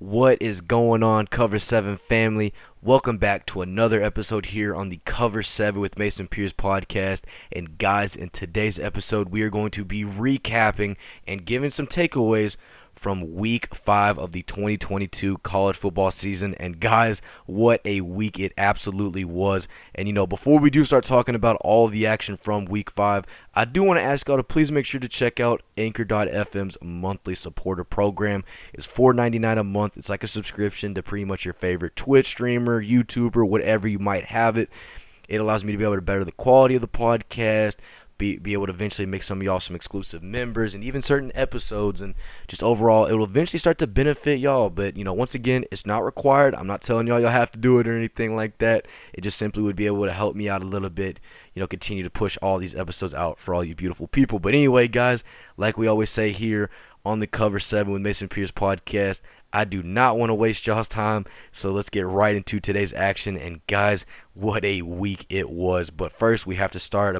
What is going on, Cover 7 family? Welcome back to another episode here on the Cover 7 with Mason Pierce podcast. And guys, in today's episode, we are going to be recapping and giving some takeaways from Week 5 of the 2022 college football season. And guys, what a week it absolutely was. And you know, before we do start talking about all the action from Week 5, I do want to ask y'all to please make sure to check out Anchor.fm's monthly supporter program. It's $4.99 a month. It's like a subscription to pretty much your favorite Twitch streamer, YouTuber, whatever you might have it. It allows me to be able to better the quality of the podcast, be able to eventually make some of y'all some exclusive members and even certain episodes, and just overall it will eventually start to benefit y'all. But you know, once again, it's not required. I'm not telling y'all have to do it or anything like that. It just simply would be able to help me out a little bit, you know, continue to push all these episodes out for all you beautiful people. But anyway guys, like we always say here on the Cover 7 with Mason Pierce podcast, I do not want to waste y'all's time, so let's get right into today's action. And guys, what a week it was. But first, we have to start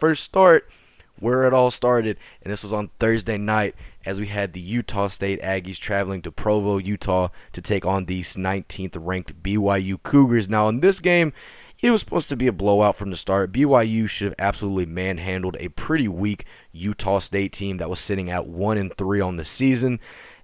first start where it all started, and this was on Thursday night as we had the Utah State Aggies traveling to Provo, Utah to take on the 19th ranked BYU Cougars. Now in this game, it was supposed to be a blowout from the start. BYU should have absolutely manhandled a pretty weak Utah State team that was sitting at 1-3 on the season.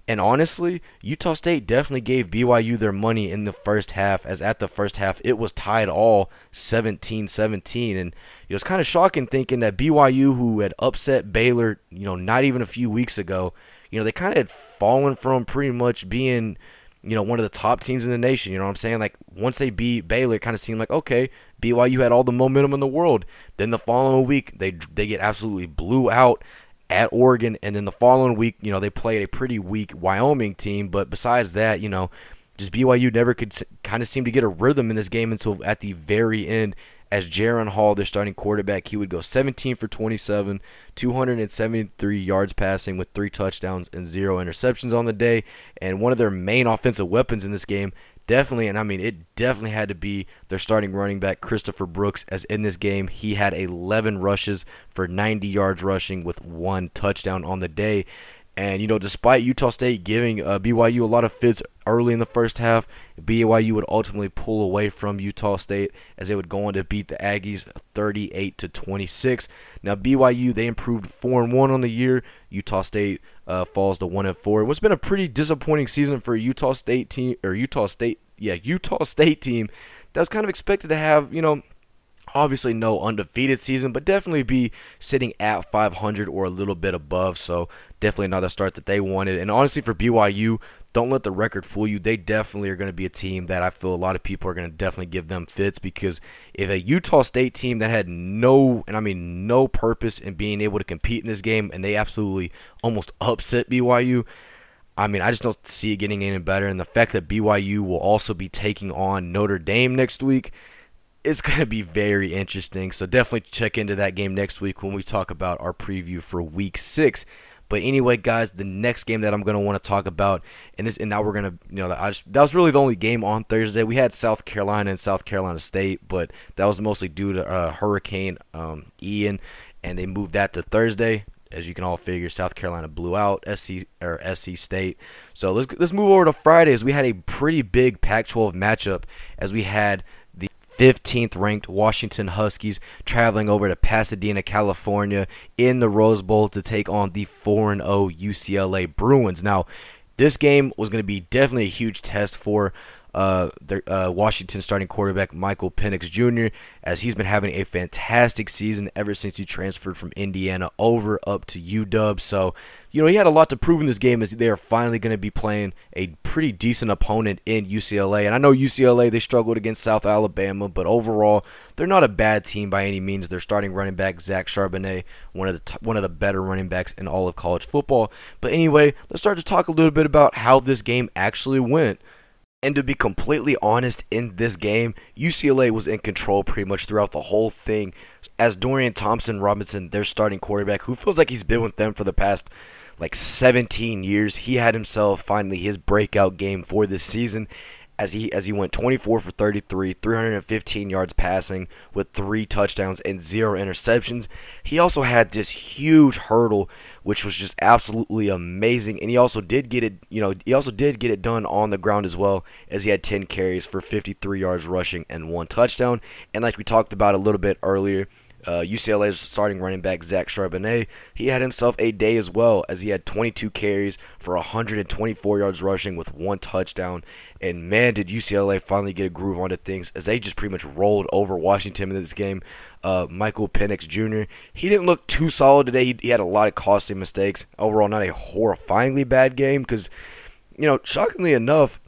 And honestly, Utah State definitely gave BYU their money in the first half, as at the first half, it was tied all 17-17. And it was kind of shocking thinking that BYU, who had upset Baylor, you know, not even a few weeks ago, you know, they kind of had fallen from pretty much being, you know, one of the top teams in the nation. You know what I'm saying? Like, once they beat Baylor, it kind of seemed like, okay, BYU had all the momentum in the world. Then the following week, they get absolutely blew out at Oregon, and then the following week, you know, they played a pretty weak Wyoming team. But besides that, you know, just BYU never could kind of seem to get a rhythm in this game until at the very end, as Jarren Hall, their starting quarterback, he would go 17 for 27, 273 yards passing with 3 touchdowns and 0 interceptions on the day. And one of their main offensive weapons in this game, it definitely had to be their starting running back, Christopher Brooks, as in this game, he had 11 rushes for 90 yards rushing with 1 touchdown on the day. And, you know, despite Utah State giving BYU a lot of fits early in the first half, BYU would ultimately pull away from Utah State as they would go on to beat the Aggies 38-26. Now, BYU, they improved 4-1 on the year. Utah State falls to 1-4. What's been a pretty disappointing season for a Utah State team that was kind of expected to have, you know, obviously no undefeated season, but definitely be sitting at 500 or a little bit above. So definitely not a start that they wanted. And honestly, for BYU, don't let the record fool you. They definitely are going to be a team that I feel a lot of people are going to definitely give them fits, because if a Utah State team that had no purpose in being able to compete in this game, and they absolutely almost upset BYU, I just don't see it getting any better. And the fact that BYU will also be taking on Notre Dame next week, it's going to be very interesting. So definitely check into that game next week when we talk about our preview for Week 6. But anyway, guys, the next game that I'm going to want to talk about, that was really the only game on Thursday. We had South Carolina and South Carolina State, but that was mostly due to Hurricane Ian, and they moved that to Thursday. As you can all figure, South Carolina blew out SC State. So let's move over to Friday, as we had a pretty big Pac-12 matchup, as we had 15th ranked Washington Huskies traveling over to Pasadena, California in the Rose Bowl to take on the 4-0 UCLA Bruins. Now, this game was going to be definitely a huge test for Washington starting quarterback Michael Penix Jr., as he's been having a fantastic season ever since he transferred from Indiana over up to UW. So, you know, he had a lot to prove in this game, as they are finally going to be playing a pretty decent opponent in UCLA. And I know UCLA, they struggled against South Alabama, but overall, they're not a bad team by any means. Their starting running back, Zach Charbonnet, one of the better running backs in all of college football. But anyway, let's start to talk a little bit about how this game actually went. And to be completely honest, in this game, UCLA was in control pretty much throughout the whole thing, as Dorian Thompson Robinson, their starting quarterback, who feels like he's been with them for the past, 17 years, he had himself finally his breakout game for this season, as he went 24 for 33, 315 yards passing with 3 touchdowns and 0 interceptions. He also had this huge hurdle, which was just absolutely amazing, and he also did get it, done on the ground as well, as he had 10 carries for 53 yards rushing and 1 touchdown. And like we talked about a little bit earlier, UCLA's starting running back Zach Charbonnet, he had himself a day as well, as he had 22 carries for 124 yards rushing with 1 touchdown. And man, did UCLA finally get a groove onto things, as they just pretty much rolled over Washington in this game. Michael Penix Jr., he didn't look too solid today. He had a lot of costly mistakes. Overall, not a horrifyingly bad game, because, shockingly enough,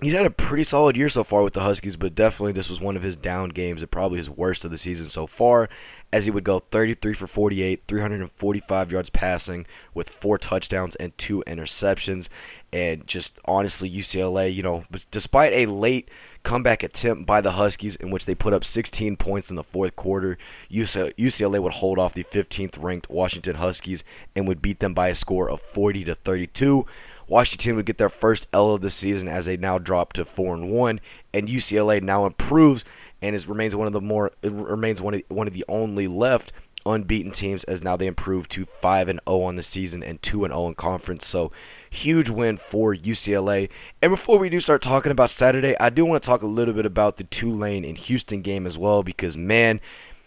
he's had a pretty solid year so far with the Huskies, but definitely this was one of his down games and probably his worst of the season so far, as he would go 33 for 48, 345 yards passing with 4 touchdowns and 2 interceptions. And just honestly, UCLA, despite a late comeback attempt by the Huskies in which they put up 16 points in the fourth quarter, UCLA would hold off the 15th ranked Washington Huskies and would beat them by a score of 40-32. Washington would get their first L of the season, as they now drop to 4-1, and UCLA now improves and remains one of the only left unbeaten teams, as now they improve to 5-0 on the season and 2-0 in conference. So huge win for UCLA. And before we do start talking about Saturday, I do want to talk a little bit about the Tulane and Houston game as well, because man,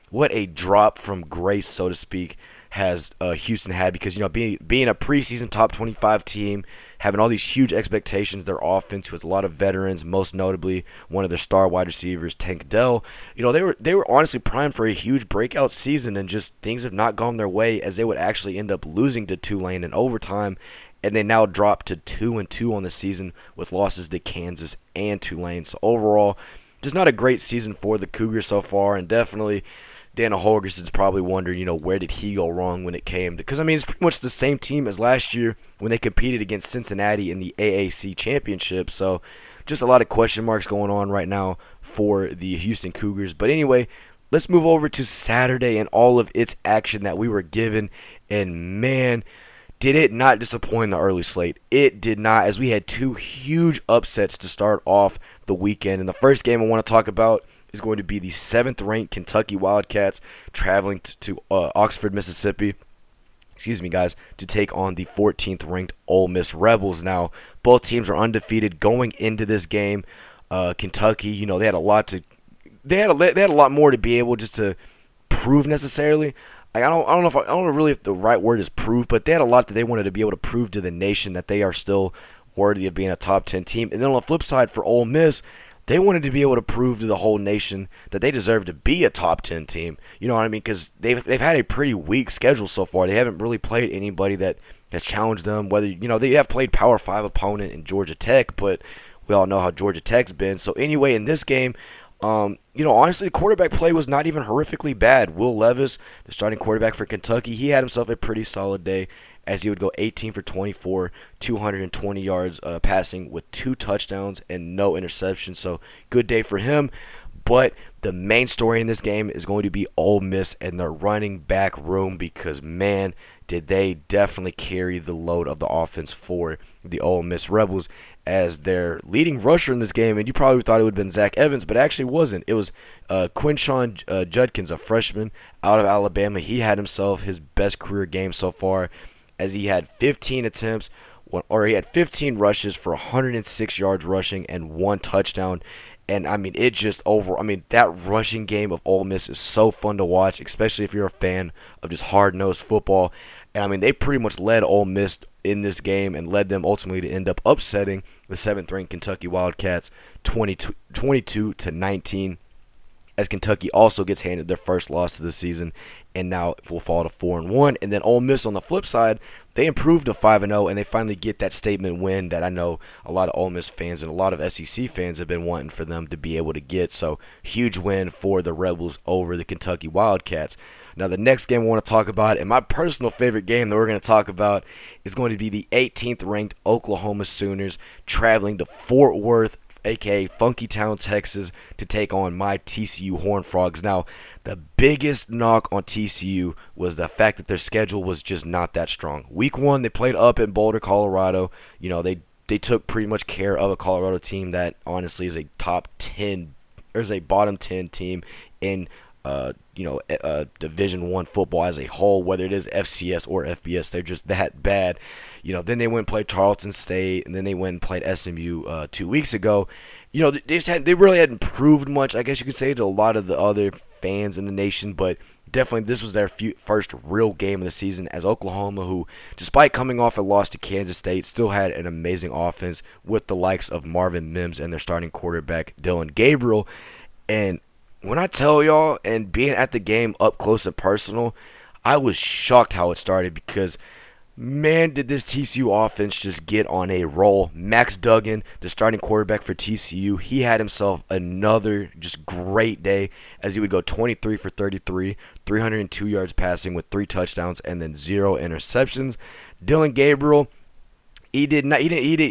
what a drop from grace, so to speak, has Houston had, because being a preseason top 25 team, having all these huge expectations, their offense with a lot of veterans, most notably one of their star wide receivers, Tank Dell. They were honestly primed for a huge breakout season, and just things have not gone their way, as they would actually end up losing to Tulane in overtime, and they now drop to 2-2 on the season with losses to Kansas and Tulane. So overall, just not a great season for the Cougars so far, and definitely Dana Holgerson's probably wondering, where did he go wrong when it came to, because, it's pretty much the same team as last year when they competed against Cincinnati in the AAC Championship. So just a lot of question marks going on right now for the Houston Cougars. But anyway, let's move over to Saturday and all of its action that we were given. And man, did it not disappoint the early slate. It did not, as we had 2 huge upsets to start off the weekend. And the first game I want to talk about is going to be the 7th-ranked Kentucky Wildcats traveling to Oxford, Mississippi. Excuse me, guys, to take on the 14th-ranked Ole Miss Rebels. Now, both teams are undefeated going into this game. Kentucky, they had a lot to, they had a lot more to be able just to prove necessarily. I don't know if the right word is prove, but they had a lot that they wanted to be able to prove to the nation that they are still worthy of being a top 10 team. And then on the flip side for Ole Miss, they wanted to be able to prove to the whole nation that they deserve to be a top 10 team. You know what I mean? Because they've had a pretty weak schedule so far. They haven't really played anybody that has challenged them. Whether they have played Power 5 opponent in Georgia Tech, but we all know how Georgia Tech's been. So anyway, in this game, honestly, the quarterback play was not even horrifically bad. Will Levis, the starting quarterback for Kentucky, he had himself a pretty solid day, as he would go 18 for 24, 220 yards passing with 2 touchdowns and no interceptions. So good day for him. But the main story in this game is going to be Ole Miss and their running back room, because man, did they definitely carry the load of the offense for the Ole Miss Rebels, as their leading rusher in this game, and you probably thought it would have been Zach Evans, but it actually wasn't. It was Quinshon Judkins, a freshman out of Alabama. He had himself his best career game so far, as he had 15 rushes for 106 yards rushing and 1 touchdown. And, that rushing game of Ole Miss is so fun to watch, especially if you're a fan of just hard-nosed football. And, they pretty much led Ole Miss in this game and led them ultimately to end up upsetting the 7th-ranked Kentucky Wildcats 22-19, as Kentucky also gets handed their first loss of the season and now will fall to 4-1. And then Ole Miss on the flip side, they improved to 5-0, and they finally get that statement win that I know a lot of Ole Miss fans and a lot of SEC fans have been wanting for them to be able to get. So huge win for the Rebels over the Kentucky Wildcats. Now, the next game I want to talk about, and my personal favorite game that we're going to talk about, is going to be the 18th-ranked Oklahoma Sooners traveling to Fort Worth, a.k.a. Funkytown, Texas, to take on my TCU Horned Frogs. Now, the biggest knock on TCU was the fact that their schedule was just not that strong. Week 1, they played up in Boulder, Colorado. They they took pretty much care of a Colorado team that honestly is a top 10 or is a bottom 10 team in Division I football as a whole, whether it is FCS or FBS. They're just that bad. You know, then they went and played Tarleton State, and then they went and played SMU 2 weeks ago. You know, they really hadn't proved much, I guess you could say, to a lot of the other fans in the nation, but definitely this was their first real game of the season as Oklahoma, who, despite coming off a loss to Kansas State, still had an amazing offense with the likes of Marvin Mims and their starting quarterback, Dylan Gabriel. And when I tell y'all, and being at the game up close and personal, I was shocked how it started because, man, did this TCU offense just get on a roll. Max Duggan, the starting quarterback for TCU, he had himself another just great day as he would go 23 for 33, 302 yards passing with 3 touchdowns and then 0 interceptions. Dylan Gabriel, he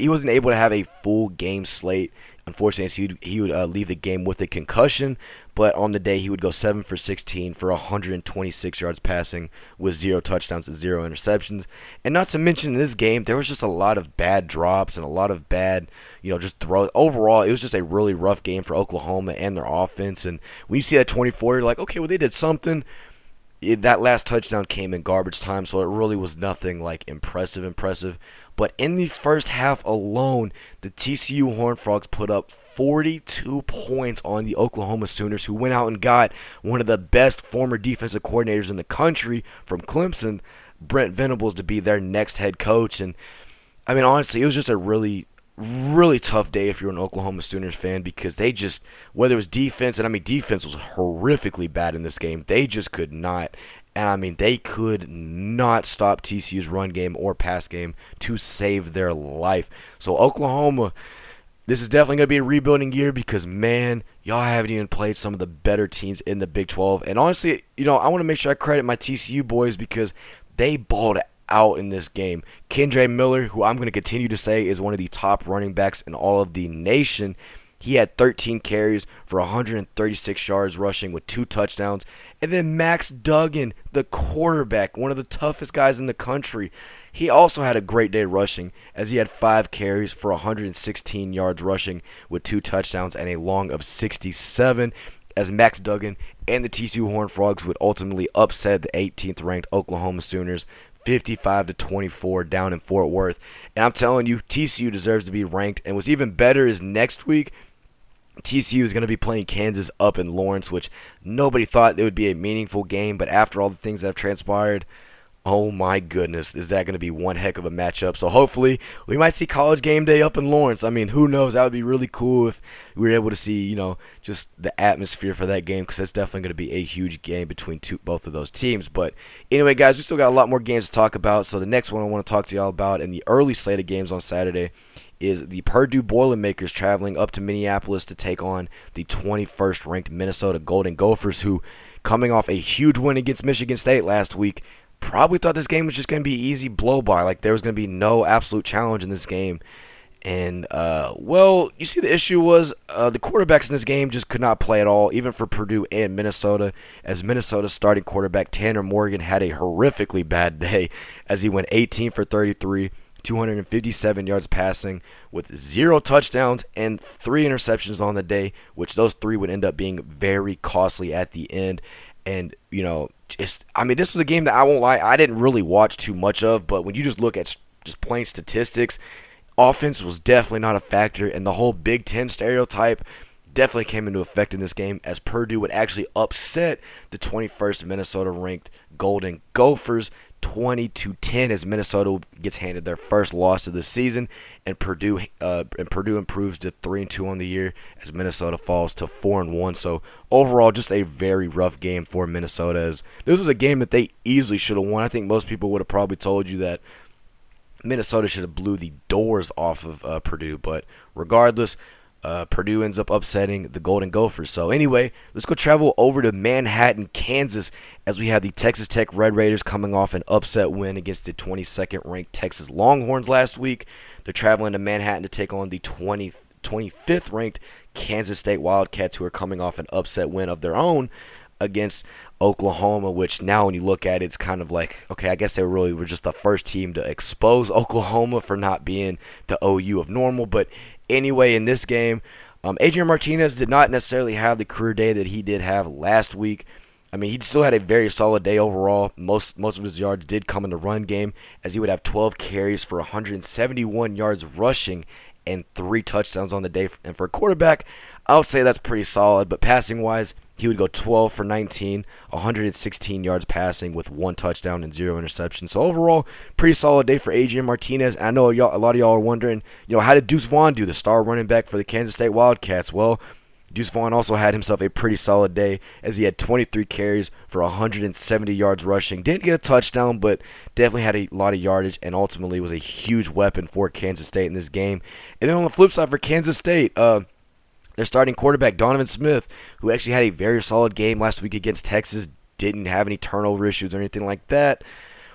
wasn't able to have a full game slate. Unfortunately, he would leave the game with a concussion, but on the day he would go 7 for 16 for 126 yards passing with 0 touchdowns and 0 interceptions. And not to mention in this game, there was just a lot of bad drops and a lot of bad, just throws. Overall, it was just a really rough game for Oklahoma and their offense. And when you see that 24, you're like, okay, well, they did something. That last touchdown came in garbage time, so it really was nothing like impressive. But in the first half alone, the TCU Horned Frogs put up 42 points on the Oklahoma Sooners, who went out and got one of the best former defensive coordinators in the country from Clemson, Brent Venables, to be their next head coach. And, I mean, honestly, it was just a really, really tough day if you're an Oklahoma Sooners fan because they just, whether it was defense, and I mean defense was horrifically bad in this game, they just could not, and I mean they could not stop TCU's run game or pass game to save their life. So Oklahoma, this is definitely going to be a rebuilding year because, man, y'all haven't even played some of the better teams in the Big 12. And honestly, I want to make sure I credit my TCU boys because they balled out in this game. Kendre Miller, who I'm going to continue to say is one of the top running backs in all of the nation, he had 13 carries for 136 yards rushing with 2 touchdowns. And then Max Duggan, the quarterback, one of the toughest guys in the country, he also had a great day rushing as he had 5 carries for 116 yards rushing with 2 touchdowns and a long of 67. As Max Duggan and the TCU Horned Frogs would ultimately upset the 18th ranked Oklahoma Sooners 55-24 down in Fort Worth. And I'm telling you, TCU deserves to be ranked. And what's even better is next week, TCU is going to be playing Kansas up in Lawrence, which nobody thought it would be a meaningful game. But after all the things that have transpired, oh my goodness, is that going to be one heck of a matchup. So hopefully we might see College Game Day up in Lawrence. I mean, who knows? That would be really cool if we were able to see, just the atmosphere for that game because that's definitely going to be a huge game between both of those teams. But anyway, guys, we still got a lot more games to talk about. So the next one I want to talk to y'all about in the early slate of games on Saturday is the Purdue Boilermakers traveling up to Minneapolis to take on the 21st ranked Minnesota Golden Gophers, who, coming off a huge win against Michigan State last week, probably thought this game was just going to be easy blow-by. Like, there was going to be no absolute challenge in this game. And, you see, the issue was the quarterbacks in this game just could not play at all, even for Purdue and Minnesota, as Minnesota's starting quarterback Tanner Morgan had a horrifically bad day as he went 18 for 33, 257 yards passing with 0 touchdowns and 3 interceptions on the day, which those 3 would end up being very costly at the end. And, this was a game that I won't lie, I didn't really watch too much of, but when you just look at just plain statistics, offense was definitely not a factor, and the whole Big Ten stereotype definitely came into effect in this game as Purdue would actually upset the 21st Minnesota-ranked Golden Gophers 20-10 as Minnesota gets handed their first loss of the season, and Purdue improves to 3-2 on the year as Minnesota falls to 4-1. So overall, just a very rough game for Minnesota. As this was a game that they easily should have won. I think most people would have probably told you that Minnesota should have blew the doors off of Purdue, but regardless, Purdue ends up upsetting the Golden Gophers. So anyway, let's go travel over to Manhattan, Kansas, as we have the Texas Tech Red Raiders coming off an upset win against the 22nd-ranked Texas Longhorns last week. They're traveling to Manhattan to take on the 25th-ranked Kansas State Wildcats, who are coming off an upset win of their own against Oklahoma, which now when you look at it, it's kind of like, okay, I guess they really were just the first team to expose Oklahoma for not being the OU of normal. But anyway, in this game, Adrian Martinez did not necessarily have the career day that he did have last week. I mean, he still had a very solid day overall. Most of his yards did come in the run game, as he would have 12 carries for 171 yards rushing and 3 touchdowns on the day. And for a quarterback, I would say that's pretty solid. But passing-wise, he would go 12 for 19, 116 yards passing with 1 touchdown and 0 interceptions. So overall, pretty solid day for Adrian Martinez. I know y'all, a lot of y'all are wondering, you know, how did Deuce Vaughn do, the star running back for the Kansas State Wildcats? Well, Deuce Vaughn also had himself a pretty solid day, as he had 23 carries for 170 yards rushing. Didn't get a touchdown, but definitely had a lot of yardage and ultimately was a huge weapon for Kansas State in this game. And then on the flip side for Kansas State, their starting quarterback, Donovan Smith, who actually had a very solid game last week against Texas, didn't have any turnover issues or anything like that.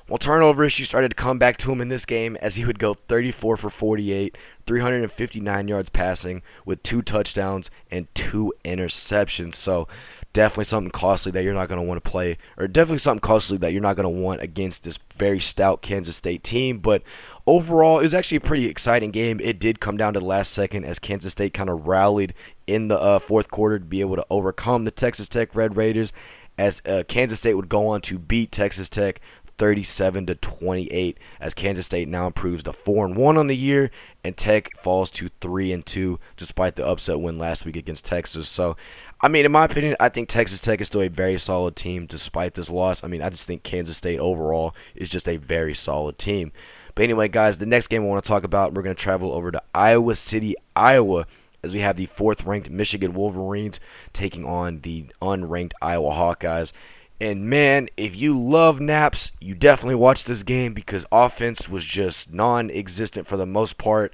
Well, turnover issues started to come back to him in this game, as he would go 34 for 48, 359 yards passing with 2 touchdowns and 2 interceptions. So definitely something costly that you're not going to want to play, or definitely something costly that you're not going to want against this very stout Kansas State team. But overall, it was actually a pretty exciting game. It did come down to the last second, as Kansas State kind of rallied in the fourth quarter to be able to overcome the Texas Tech Red Raiders, as Kansas State would go on to beat Texas Tech 37-28, as Kansas State now improves to 4-1 on the year, and Tech falls to 3-2 despite the upset win last week against Texas. So, I mean, in my opinion, I think Texas Tech is still a very solid team despite this loss. I mean, I just think Kansas State overall is just a very solid team. But anyway, guys, the next game I want to talk about, we're going to travel over to Iowa City, Iowa, as we have the 4th-ranked Michigan Wolverines taking on the unranked Iowa Hawkeyes. And, man, if you love naps, you definitely watch this game, because offense was just non-existent for the most part.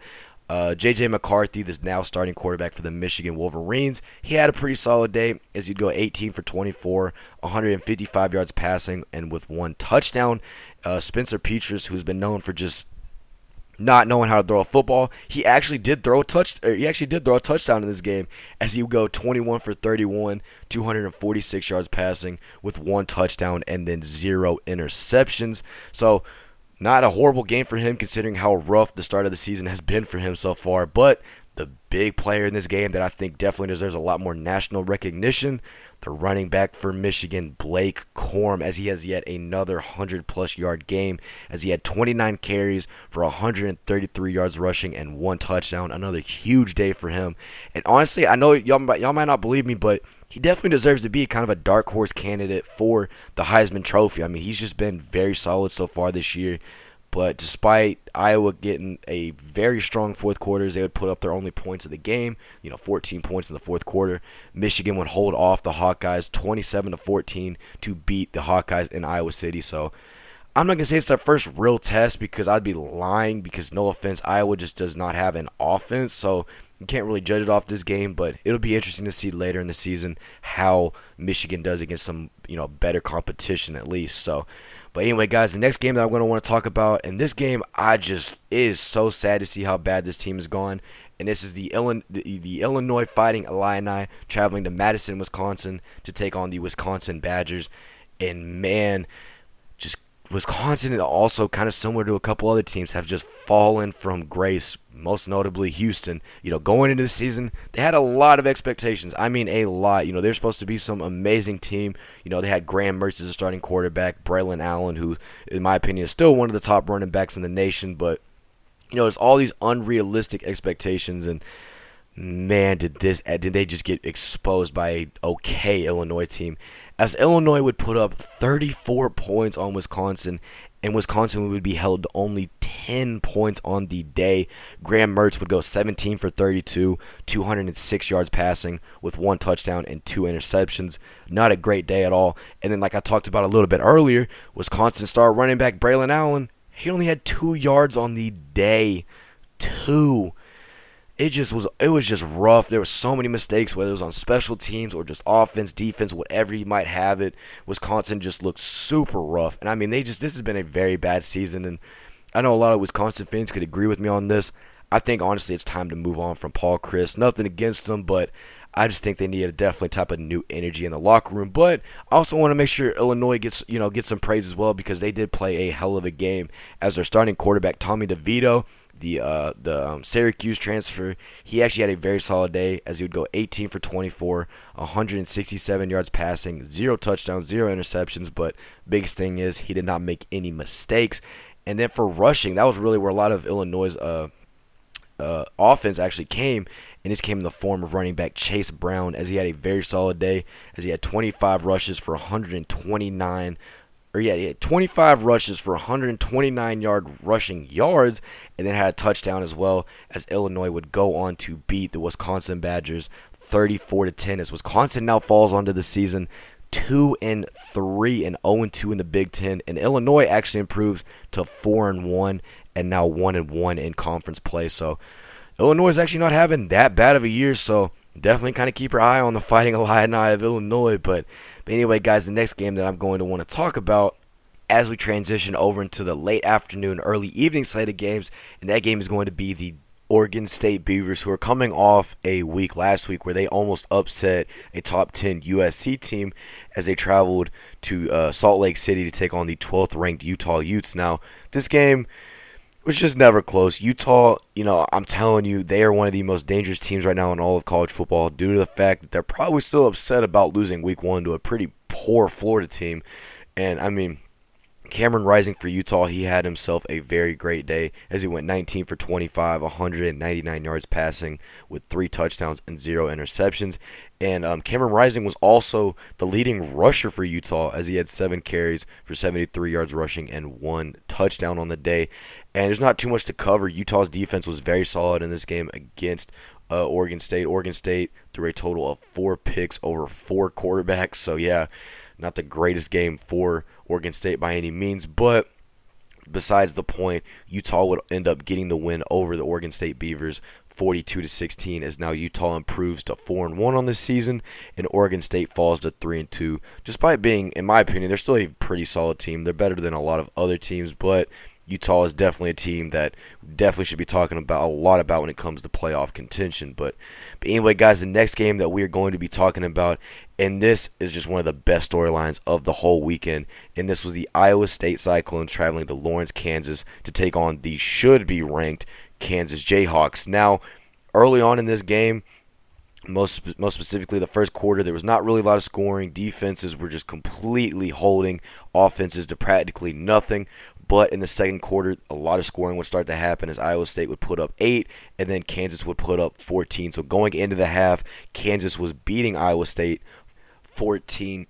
J.J. McCarthy, this now starting quarterback for the Michigan Wolverines, he had a pretty solid day, as he'd go 18 for 24, 155 yards passing, and with 1 touchdown. Spencer Petras, who's been known for just not knowing how to throw a football, he actually did throw a touchdown in this game, as he would go 21 for 31, 246 yards passing with 1 touchdown and then 0 interceptions. So not a horrible game for him, considering how rough the start of the season has been for him so far. But the big player in this game that I think definitely deserves a lot more national recognition, the running back for Michigan, Blake Corum, as he has yet another 100-plus yard game, as he had 29 carries for 133 yards rushing and 1 touchdown. Another huge day for him. And honestly, I know y'all might not believe me, but he definitely deserves to be kind of a dark horse candidate for the Heisman Trophy. I mean, he's just been very solid so far this year. But despite Iowa getting a very strong fourth quarter, they would put up their only points of the game, 14 points in the fourth quarter. Michigan would hold off the Hawkeyes 27-14 to beat the Hawkeyes in Iowa City. So I'm not going to say it's their first real test, because I'd be lying, because no offense, Iowa just does not have an offense. So you can't really judge it off this game, but it'll be interesting to see later in the season how Michigan does against some, better competition at least. So, but anyway, guys, the next game that I'm going to want to talk about, and this game, it is so sad to see how bad this team has gone. And this is the Illinois Fighting Illini traveling to Madison, Wisconsin to take on the Wisconsin Badgers. And, man, just Wisconsin, and also kind of similar to a couple other teams, have just fallen from grace, most notably Houston. Going into the season, they had a lot of expectations. I mean, a lot. They're supposed to be some amazing team. They had Graham Mertz as a starting quarterback, Braylon Allen, who, in my opinion, is still one of the top running backs in the nation. But, there's all these unrealistic expectations, and, man, did they just get exposed by an okay Illinois team. As Illinois would put up 34 points on Wisconsin, and Wisconsin would be held to only 10 points on the day. Graham Mertz would go 17 for 32, 206 yards passing with 1 touchdown and 2 interceptions. Not a great day at all. And then, like I talked about a little bit earlier, Wisconsin star running back Braylon Allen, he only had 2 yards on the day. 2. It was just rough. There were so many mistakes, whether it was on special teams or just offense, defense, whatever you might have it. Wisconsin just looked super rough. And, I mean, this has been a very bad season. And I know a lot of Wisconsin fans could agree with me on this. I think, honestly, it's time to move on from Paul Chris. Nothing against him, but I just think they need a definitely type of new energy in the locker room. But I also want to make sure Illinois gets some praise as well, because they did play a hell of a game as their starting quarterback, Tommy DeVito, the Syracuse transfer. He actually had a very solid day, as he would go 18 for 24, 167 yards passing, 0 touchdowns, 0 interceptions. But biggest thing is he did not make any mistakes. And then for rushing, that was really where a lot of Illinois' offense actually came. And this came in the form of running back Chase Brown, as he had a very solid day, as he had 25 rushes for 129 rushing yards, and then had a touchdown as well, as Illinois would go on to beat the Wisconsin Badgers 34-10, as Wisconsin now falls onto the season 2-3 and 0-2 in the Big Ten, and Illinois actually improves to 4-1 and now 1-1 in conference play. So Illinois is actually not having that bad of a year, so definitely kind of keep your eye on the Fighting Illini of Illinois. But anyway, guys, the next game that I'm going to want to talk about as we transition over into the late afternoon, early evening slate of games, and that game is going to be the Oregon State Beavers, who are coming off a week last week where they almost upset a top 10 USC team as they traveled to Salt Lake City to take on the 12th ranked Utah Utes. Now, this game was just never close. Utah, I'm telling you, they are one of the most dangerous teams right now in all of college football, due to the fact that they're probably still upset about losing week one to a pretty poor Florida team. And I mean, Cameron Rising for Utah, he had himself a very great day, as he went 19 for 25, 199 yards passing with 3 touchdowns and 0 interceptions. And Cameron Rising was also the leading rusher for Utah, as he had 7 carries for 73 yards rushing and 1 touchdown on the day. And there's not too much to cover. Utah's defense was very solid in this game against Oregon State. Oregon State threw a total of 4 picks over 4 quarterbacks. So, yeah, not the greatest game for Oregon State by any means, but besides the point, Utah would end up getting the win over the Oregon State Beavers 42-16, as now Utah improves to 4-1 on this season, and Oregon State falls to 3-2. Despite being, in my opinion, they're still a pretty solid team. They're better than a lot of other teams, but Utah is definitely a team that definitely should be talking about a lot about when it comes to playoff contention. But anyway, guys, the next game that we are going to be talking about, and this is just one of the best storylines of the whole weekend, and this was the Iowa State Cyclones traveling to Lawrence, Kansas to take on the should-be-ranked Kansas Jayhawks. Now, early on in this game, most specifically the first quarter, there was not really a lot of scoring. Defenses were just completely holding offenses to practically nothing. But in the second quarter, a lot of scoring would start to happen, as Iowa State would put up 8, and then Kansas would put up 14. So going into the half, Kansas was beating Iowa State 14-8.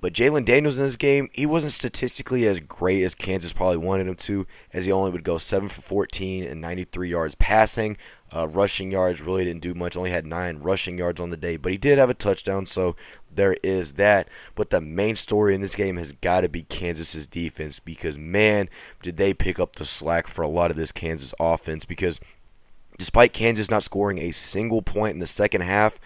But Jalen Daniels in this game, he wasn't statistically as great as Kansas probably wanted him to, as he only would go 7 for 14 and 93 yards passing. Rushing yards really didn't do much, only had 9 rushing yards on the day, but he did have a touchdown, so there is that. But the main story in this game has got to be Kansas's defense, because, man, did they pick up the slack for a lot of this Kansas offense, because despite Kansas not scoring a single point in the second half,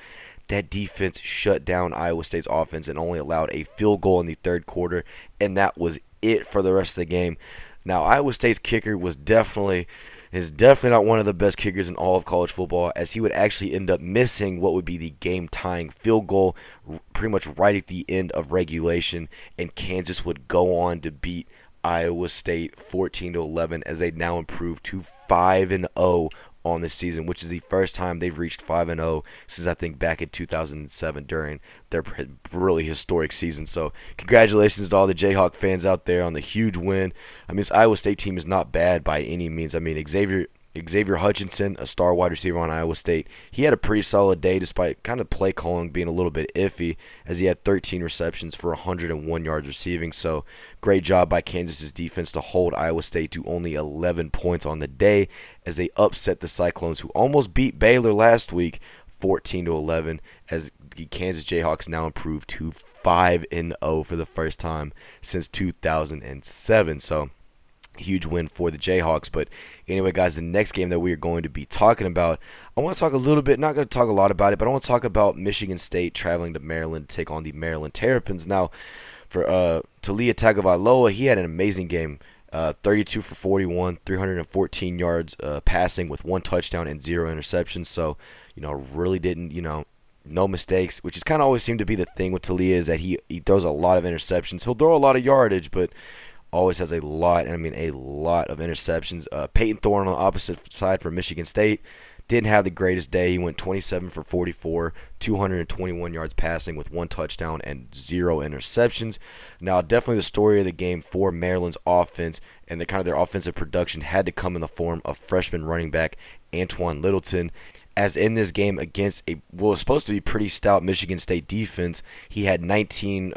that defense shut down Iowa State's offense and only allowed a field goal in the third quarter, and that was it for the rest of the game. Now, Iowa State's kicker was definitely not one of the best kickers in all of college football, as he would actually end up missing what would be the game-tying field goal pretty much right at the end of regulation, and Kansas would go on to beat Iowa State 14-11, as they now improve to 5-0 on this season, which is the first time they've reached 5-0 since, I think, back in 2007 during their really historic season. So congratulations to all the Jayhawk fans out there on the huge win. I mean, this Iowa State team is not bad by any means. I mean, Xavier Hutchinson, a star wide receiver on Iowa State, he had a pretty solid day despite kind of play calling being a little bit iffy, as he had 13 receptions for 101 yards receiving. So great job by Kansas's defense to hold Iowa State to only 11 points on the day, as they upset the Cyclones, who almost beat Baylor last week 14-11, as the Kansas Jayhawks now improved to 5-0 for the first time since 2007. So huge win for the Jayhawks. But anyway, guys, the next game that we are going to be talking about, I want to talk a little bit, not going to talk a lot about it, but I want to talk about Michigan State traveling to Maryland to take on the Maryland Terrapins. Now, for Talia Tagovailoa, he had an amazing game, 32 for 41, 314 yards passing with 1 touchdown and 0 interceptions. So, really didn't, no mistakes, which is kind of always seemed to be the thing with Talia, is that he throws a lot of interceptions. He'll throw a lot of yardage, but always has a lot of interceptions. Peyton Thorne on the opposite side for Michigan State didn't have the greatest day. He went 27 for 44, 221 yards passing with one touchdown and zero interceptions. Now, definitely the story of the game for Maryland's offense and the kind of their offensive production had to come in the form of freshman running back Antoine Littleton. As in this game against what was supposed to be pretty stout Michigan State defense, he had 19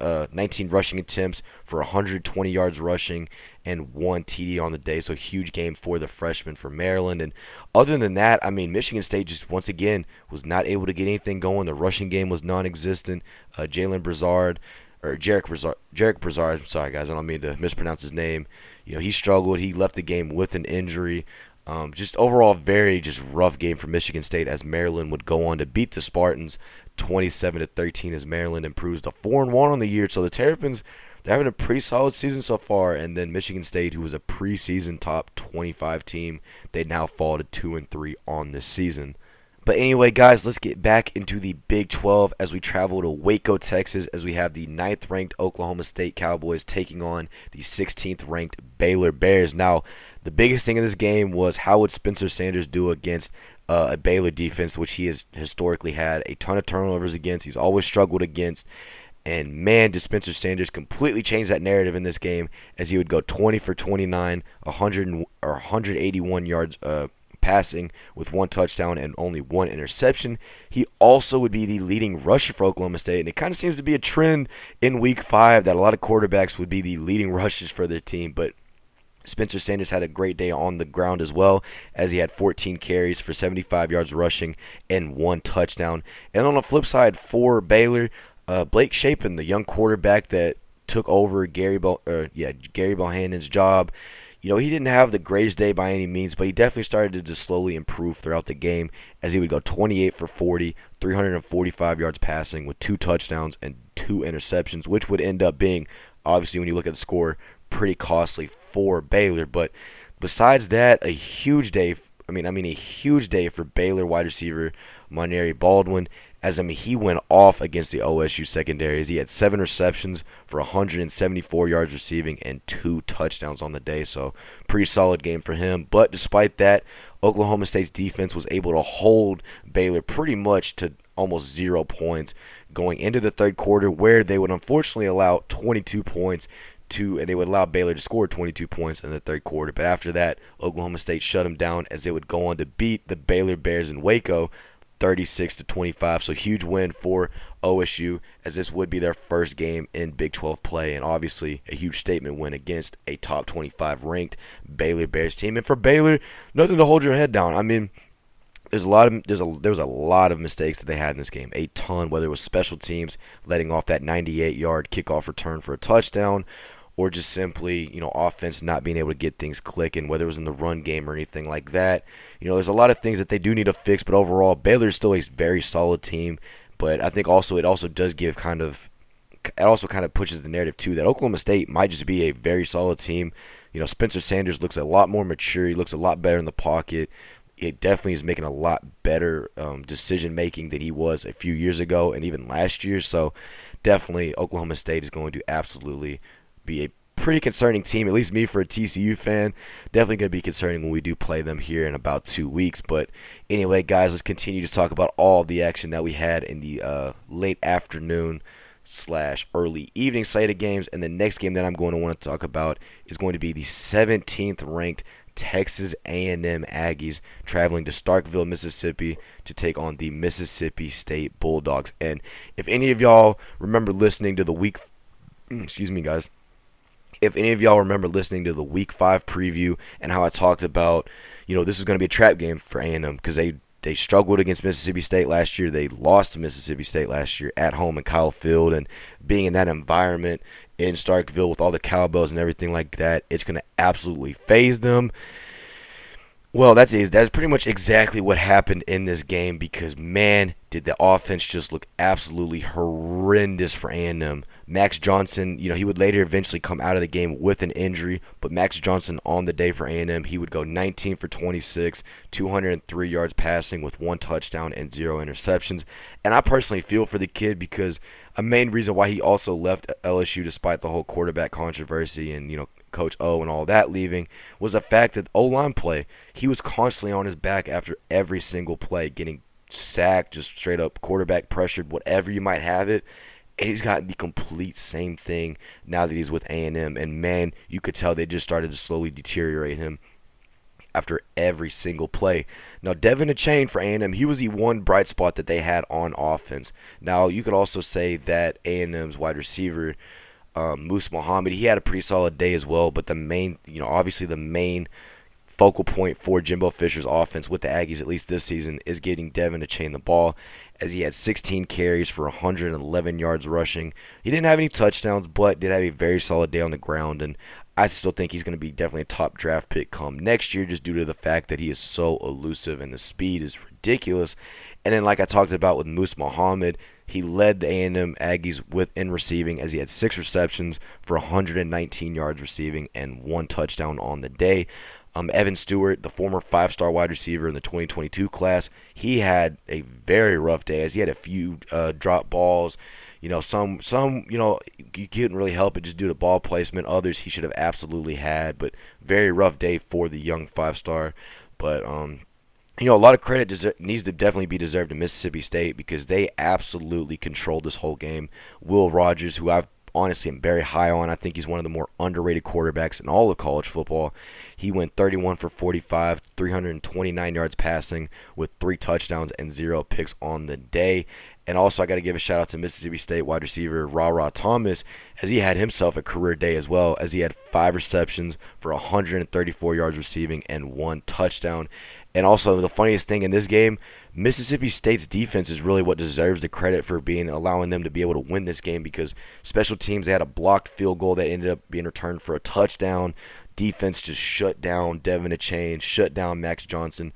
rushing attempts for 120 yards rushing and one TD on the day. So huge game for the freshman for Maryland. And other than that, I mean, Michigan State just once again was not able to get anything going. The rushing game was non-existent. Jarek Broussard. I'm sorry, guys, I don't mean to mispronounce his name. You know, he struggled. He left the game with an injury. Just overall, very rough game for Michigan State, as Maryland would go on to beat the Spartans 27-13 as Maryland improves to 4-1 on the year. So the Terrapins, they're having a pretty solid season so far. And then Michigan State, who was a preseason top 25 team, they now fall to 2-3 on this season. But anyway, guys, let's get back into the Big 12 as we travel to Waco, Texas, as we have the 9th-ranked Oklahoma State Cowboys taking on the 16th-ranked Baylor Bears. Now, the biggest thing in this game was how would Spencer Sanders do against a Baylor defense, which he has historically had a ton of turnovers against. He's always struggled against. And, man, did Spencer Sanders completely change that narrative in this game, as he would go 20 for 29, 181 yards passing with one touchdown and only one interception. He also would be the leading rusher for Oklahoma State, and it kind of seems to be a trend in Week 5 that a lot of quarterbacks would be the leading rushers for their team, but Spencer Sanders had a great day on the ground as well, as he had 14 carries for 75 yards rushing and one touchdown. And on the flip side for Baylor, Blake Shapen, the young quarterback that took over Gary Bohannon's job, you know, he didn't have the greatest day by any means, but he definitely started to just slowly improve throughout the game, as he would go 28 for 40, 345 yards passing with two touchdowns and two interceptions, which would end up being, obviously when you look at the score, pretty costly for Baylor. But besides that, a huge day, I mean a huge day for Baylor wide receiver Monari Baldwin, as he went off against the OSU secondary, as he had 7 receptions for 174 yards receiving and 2 touchdowns on the day. So pretty solid game for him. But despite that, Oklahoma State's defense was able to hold Baylor pretty much to almost 0 points going into the third quarter, where they would unfortunately allow 22 points to, and they would allow Baylor to score 22 points in the third quarter. But after that, Oklahoma State shut them down, as they would go on to beat the Baylor Bears in Waco 36-25. So huge win for OSU, as this would be their first game in Big 12 play, and obviously a huge statement win against a top 25 ranked Baylor Bears team. And for Baylor, nothing to hold your head down. I mean, there was a lot of mistakes that they had in this game, a ton, whether it was special teams letting off that 98-yard kickoff return for a touchdown, or just simply, you know, offense not being able to get things clicking, whether it was in the run game or anything like that. You know, there's a lot of things that they do need to fix, but overall, Baylor is still a very solid team. But I think also it also kind of pushes the narrative too that Oklahoma State might just be a very solid team. You know, Spencer Sanders looks a lot more mature. He looks a lot better in the pocket. It definitely is making a lot better decision making than he was a few years ago and even last year. So definitely, Oklahoma State is going to absolutely be a pretty concerning team, at least me for a TCU fan. Definitely going to be concerning when we do play them here in about 2 weeks. But anyway, guys, let's continue to talk about all the action that we had in the late afternoon / early evening slate of games. And the next game that I'm going to want to talk about is going to be the 17th ranked Texas A&M Aggies traveling to Starkville, Mississippi to take on the Mississippi State Bulldogs. And if any of y'all remember listening to the week, excuse me, guys, if any of y'all remember listening to the Week 5 preview and how I talked about, you know, this is going to be a trap game for A&M, because they struggled against Mississippi State last year. They lost to Mississippi State last year at home in Kyle Field, and being in that environment in Starkville with all the cowbells and everything like that, it's going to absolutely phase them. Well, that's pretty much exactly what happened in this game, because, man, did the offense just look absolutely horrendous for A&M. Max Johnson, you know, he would later eventually come out of the game with an injury, but Max Johnson on the day for A&M, he would go 19 for 26, 203 yards passing with 1 touchdown and 0 interceptions. And I personally feel for the kid because a main reason why he also left LSU despite the whole quarterback controversy and, you know, Coach O and all that leaving was the fact that O-line play, he was constantly on his back after every single play, getting sacked, just straight up quarterback pressured, whatever you might have it. And he's got the complete same thing now that he's with A&M. And, man, you could tell they just started to slowly deteriorate him after every single play. Now, Devin Achane for A&M, he was the one bright spot that they had on offense. Now, you could also say that A&M's wide receiver, Moose Muhammad, he had a pretty solid day as well. But the main, you know, obviously the main focal point for Jimbo Fisher's offense with the Aggies, at least this season, is getting Devin Achane the ball, as he had 16 carries for 111 yards rushing. He didn't have any touchdowns, but did have a very solid day on the ground, and I still think he's going to be definitely a top draft pick come next year just due to the fact that he is so elusive and the speed is ridiculous. And then like I talked about with Moose Muhammad, he led the A&M Aggies in receiving as he had 6 receptions for 119 yards receiving and 1 touchdown on the day. Evan Stewart, the former 5-star wide receiver in the 2022 class, he had a very rough day as he had a few drop balls. You know, some, you know, you couldn't really help it just due to ball placement. Others he should have absolutely had, but very rough day for the young 5-star. But, you know, a lot of credit needs to definitely be deserved to Mississippi State because they absolutely controlled this whole game. Will Rogers, who I've honestly am very high on, I think he's one of the more underrated quarterbacks in all of college football. He went 31 for 45, 329 yards passing with 3 touchdowns and 0 picks on the day. And also, I got to give a shout out to Mississippi State wide receiver Ra-Ra Thomas, as he had himself a career day as well, as he had 5 receptions for 134 yards receiving and 1 touchdown. And also, the funniest thing in this game, Mississippi State's defense is really what deserves the credit for allowing them to be able to win this game because special teams, they had a blocked field goal that ended up being returned for a touchdown. Defense just shut down Devin Achane, shut down Max Johnson.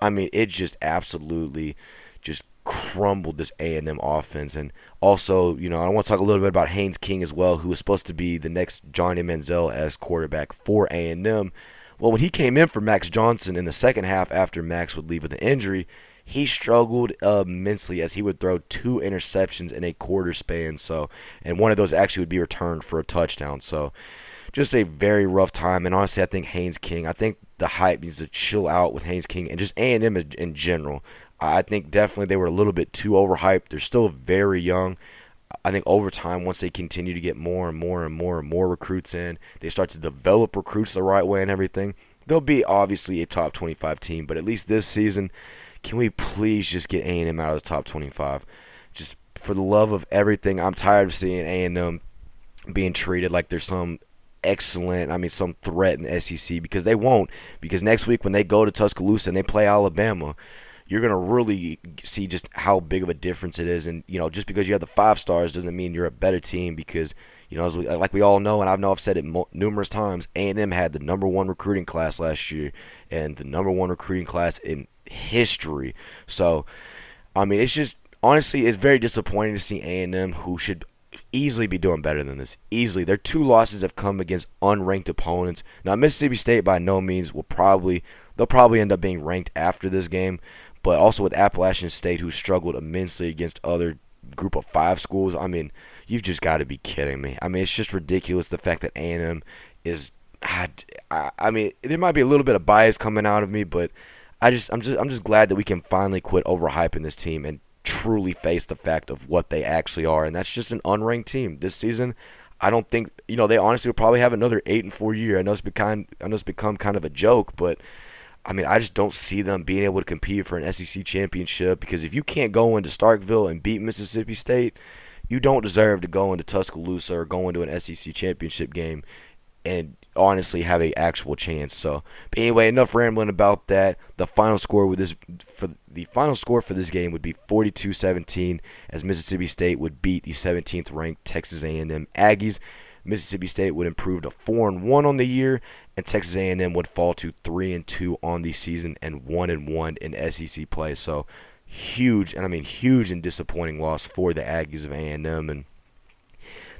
I mean, it just absolutely just crumbled this A&M offense. And also, you know, I want to talk a little bit about Haynes King as well, who was supposed to be the next Johnny Manziel as quarterback for A&M. Well, when he came in for Max Johnson in the second half after Max would leave with an injury, he struggled immensely as he would throw 2 interceptions in a quarter span. So, and one of those actually would be returned for a touchdown. So, just a very rough time. And honestly, I think Haynes King, I think the hype needs to chill out with Haynes King and just A&M in general. I think definitely they were a little bit too overhyped. They're still very young. I think over time, once they continue to get more and more recruits in, they start to develop recruits the right way and everything, they'll be obviously a top 25 team. But at least this season, can we please just get A&M out of the top 25? Just for the love of everything, I'm tired of seeing A&M being treated like there's some threat in the SEC, because they won't. Because next week when they go to Tuscaloosa and they play Alabama, you're going to really see just how big of a difference it is. And, you know, just because you have the 5 stars doesn't mean you're a better team because, you know, like we all know, and I know I've said it numerous times, A&M had the number 1 recruiting class last year and the number 1 recruiting class in history. So, I mean, it's just, honestly, it's very disappointing to see A&M, who should easily be doing better than this. Easily. Their 2 losses have come against unranked opponents. Now, Mississippi State by no means will probably, they'll probably end up being ranked after this game, but also with Appalachian State, who struggled immensely against other group of 5 schools. I mean, you've just got to be kidding me. I mean, it's just ridiculous the fact that A&M is – I mean, there might be a little bit of bias coming out of me, but I'm just glad that we can finally quit overhyping this team and truly face the fact of what they actually are, and that's just an unranked team. This season, I don't think – you know, they honestly will probably have another 8-4 year. I know it's become kind of a joke, but – I mean, I just don't see them being able to compete for an SEC championship, because if you can't go into Starkville and beat Mississippi State, you don't deserve to go into Tuscaloosa or go into an SEC championship game and honestly have an actual chance. So, but anyway, enough rambling about that. The final score for this game would be 42-17, as Mississippi State would beat the 17th ranked Texas A&M Aggies. Mississippi State would improve to 4-1 on the year, and Texas A&M would fall to 3-2 on the season and 1-1 in SEC play. So huge, and disappointing loss for the Aggies of A&M. And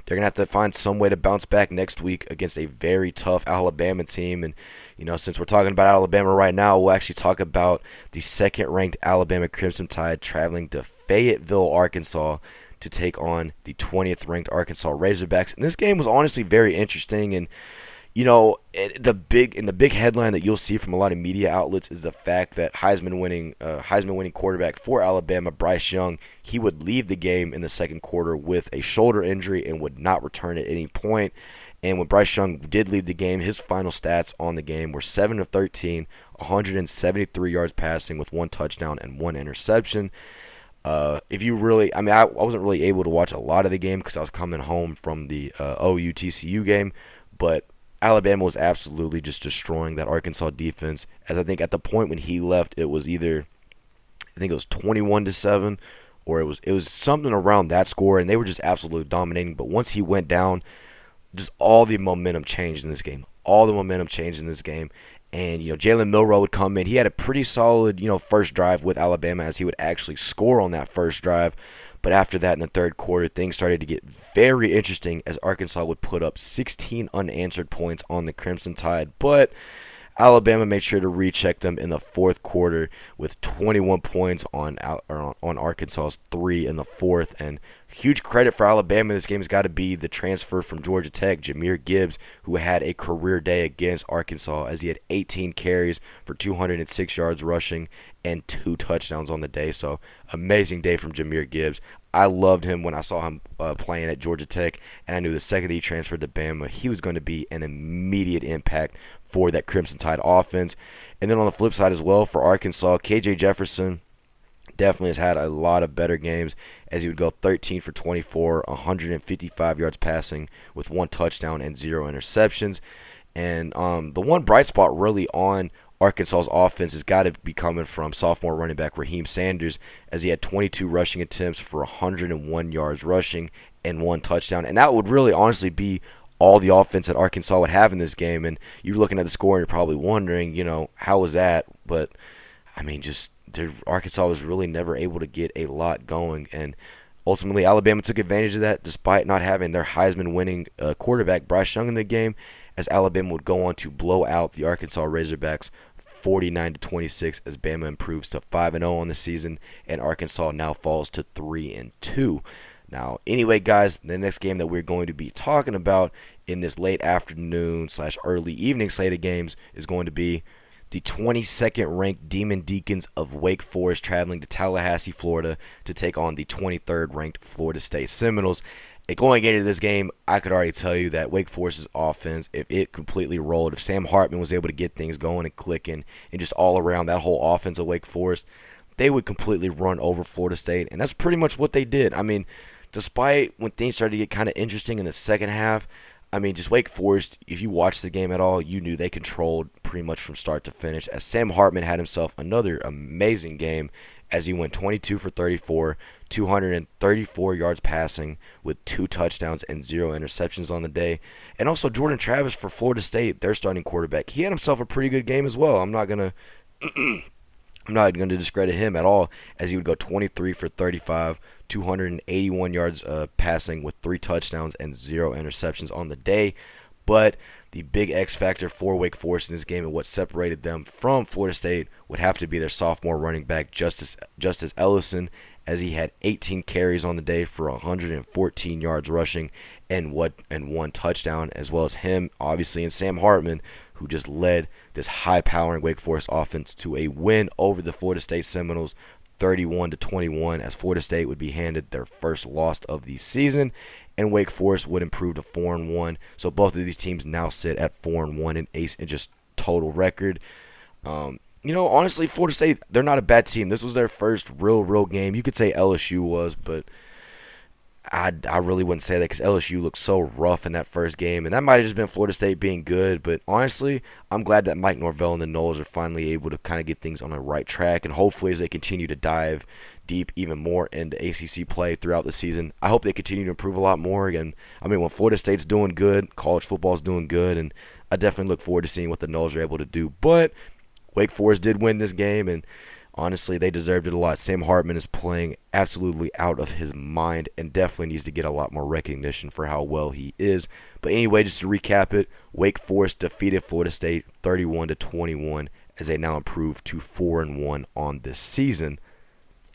they're going to have to find some way to bounce back next week against a very tough Alabama team. And, you know, since we're talking about Alabama right now, we'll actually talk about the second-ranked Alabama Crimson Tide traveling to Fayetteville, Arkansas, to take on the 20th-ranked Arkansas Razorbacks. And this game was honestly very interesting, and, you know, the big headline that you'll see from a lot of media outlets is the fact that Heisman winning quarterback for Alabama, Bryce Young, he would leave the game in the second quarter with a shoulder injury and would not return at any point. And when Bryce Young did leave the game, his final stats on the game were 7 of 13, 173 yards passing with one touchdown and one interception. I wasn't really able to watch a lot of the game because I was coming home from the OU-TCU game, but Alabama was absolutely just destroying that Arkansas defense. As I think at the point when he left, it was either, I think it was 21-7, or it was something around that score, and they were just absolutely dominating. But once he went down, just all the momentum changed in this game. And, you know, Jalen Milroe would come in. He had a pretty solid, you know, first drive with Alabama, as he would actually score on that first drive. But after that, in the third quarter, things started to get very interesting as Arkansas would put up 16 unanswered points on the Crimson Tide. But Alabama made sure to recheck them in the fourth quarter with 21 points on Arkansas's 3 in the fourth. And huge credit for Alabama in this game has got to be the transfer from Georgia Tech, Jahmyr Gibbs, who had a career day against Arkansas as he had 18 carries for 206 yards rushing and 2 touchdowns on the day. So, amazing day from Jahmyr Gibbs. I loved him when I saw him playing at Georgia Tech, and I knew the second he transferred to Bama, he was going to be an immediate impact for that Crimson Tide offense. And then on the flip side as well, for Arkansas, KJ Jefferson definitely has had a lot of better games, as he would go 13 for 24, 155 yards passing with 1 touchdown and 0 interceptions. And the one bright spot really on Arkansas's offense has got to be coming from sophomore running back Raheem Sanders, as he had 22 rushing attempts for 101 yards rushing and 1 touchdown. And that would really honestly be all the offense that Arkansas would have in this game. And you're looking at the score and you're probably wondering, you know, how was that? But, I mean, just Arkansas was really never able to get a lot going. And ultimately, Alabama took advantage of that despite not having their Heisman-winning quarterback Bryce Young in the game, as Alabama would go on to blow out the Arkansas Razorbacks 49-26 as Bama improves to 5-0 on the season, and Arkansas now falls to 3-2. Now, anyway, guys, the next game that we're going to be talking about in this late afternoon / early evening slate of games is going to be the 22nd-ranked Demon Deacons of Wake Forest traveling to Tallahassee, Florida, to take on the 23rd-ranked Florida State Seminoles. Going into this game, I could already tell you that Wake Forest's offense, if it completely rolled, if Sam Hartman was able to get things going and clicking and just all around that whole offense of Wake Forest, they would completely run over Florida State, and that's pretty much what they did. I mean, despite when things started to get kind of interesting in the second half, I mean, just Wake Forest, if you watched the game at all, you knew they controlled pretty much from start to finish, as Sam Hartman had himself another amazing game, as he went 22 for 34, 234 yards passing with 2 touchdowns and 0 interceptions on the day. And also Jordan Travis for Florida State, their starting quarterback, he had himself a pretty good game as well. I'm not going to discredit him at all, as he would go 23 for 35, 281 yards passing with 3 touchdowns and 0 interceptions on the day. But the big X factor for Wake Forest in this game, and what separated them from Florida State, would have to be their sophomore running back, Justice Ellison, as he had 18 carries on the day for 114 yards rushing and 1 touchdown, as well as him, obviously, and Sam Hartman, who just led this high-powering Wake Forest offense to a win over the Florida State Seminoles, 31-21, as Florida State would be handed their first loss of the season, and Wake Forest would improve to 4-1. So both of these teams now sit at 4-1 in just total record. You know, honestly, Florida State, they're not a bad team. This was their first real game. You could say LSU was, but I really wouldn't say that, because LSU looked so rough in that first game, and that might have just been Florida State being good. But honestly, I'm glad that Mike Norvell and the Noles are finally able to kind of get things on the right track, and hopefully as they continue to dive deep even more into ACC play throughout the season, I hope they continue to improve a lot more. And I mean, when Florida State's doing good, college football's doing good, and I definitely look forward to seeing what the Noles are able to do. But Wake Forest did win this game, and Honestly, they deserved it a lot. Sam Hartman is playing absolutely out of his mind and definitely needs to get a lot more recognition for how well he is. But anyway, just to recap it, Wake Forest defeated Florida State 31-21 as they now improve to 4-1 on this season.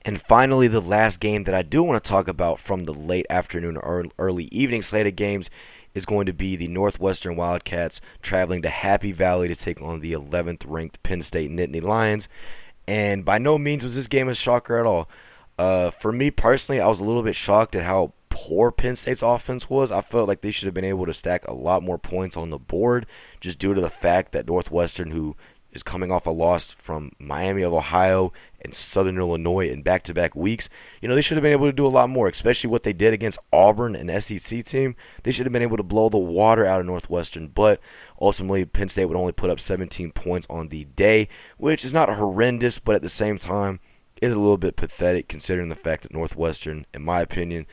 And finally, the last game that I do want to talk about from the late afternoon or early evening slate of games is going to be the Northwestern Wildcats traveling to Happy Valley to take on the 11th-ranked Penn State Nittany Lions. And by no means was this game a shocker at all. For me personally, I was a little bit shocked at how poor Penn State's offense was. I felt like they should have been able to stack a lot more points on the board just due to the fact that Northwestern, who is coming off a loss from Miami of Ohio and Southern Illinois in back-to-back weeks, you know, they should have been able to do a lot more, especially what they did against Auburn, an SEC team. They should have been able to blow the water out of Northwestern, but ultimately Penn State would only put up 17 points on the day, which is not horrendous, but at the same time is a little bit pathetic considering the fact that Northwestern, in my opinion,